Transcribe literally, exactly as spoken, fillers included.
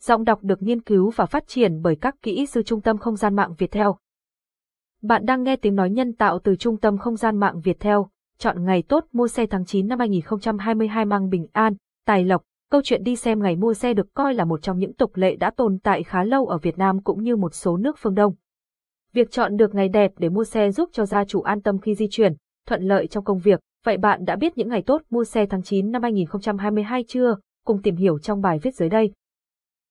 giọng đọc được nghiên cứu và phát triển bởi các kỹ sư Trung tâm Không gian mạng Viettel. Bạn đang nghe tiếng nói nhân tạo từ Trung tâm Không gian mạng Viettel. Chọn ngày tốt mua xe tháng chín năm hai không hai hai mang bình an, tài lộc. Câu chuyện đi xem ngày mua xe được coi là một trong những tục lệ đã tồn tại khá lâu ở Việt Nam cũng như một số nước phương Đông. Việc chọn được ngày đẹp để mua xe giúp cho gia chủ an tâm khi di chuyển, thuận lợi trong công việc. Vậy bạn đã biết những ngày tốt mua xe tháng chín năm hai không hai hai chưa? Cùng tìm hiểu trong bài viết dưới đây.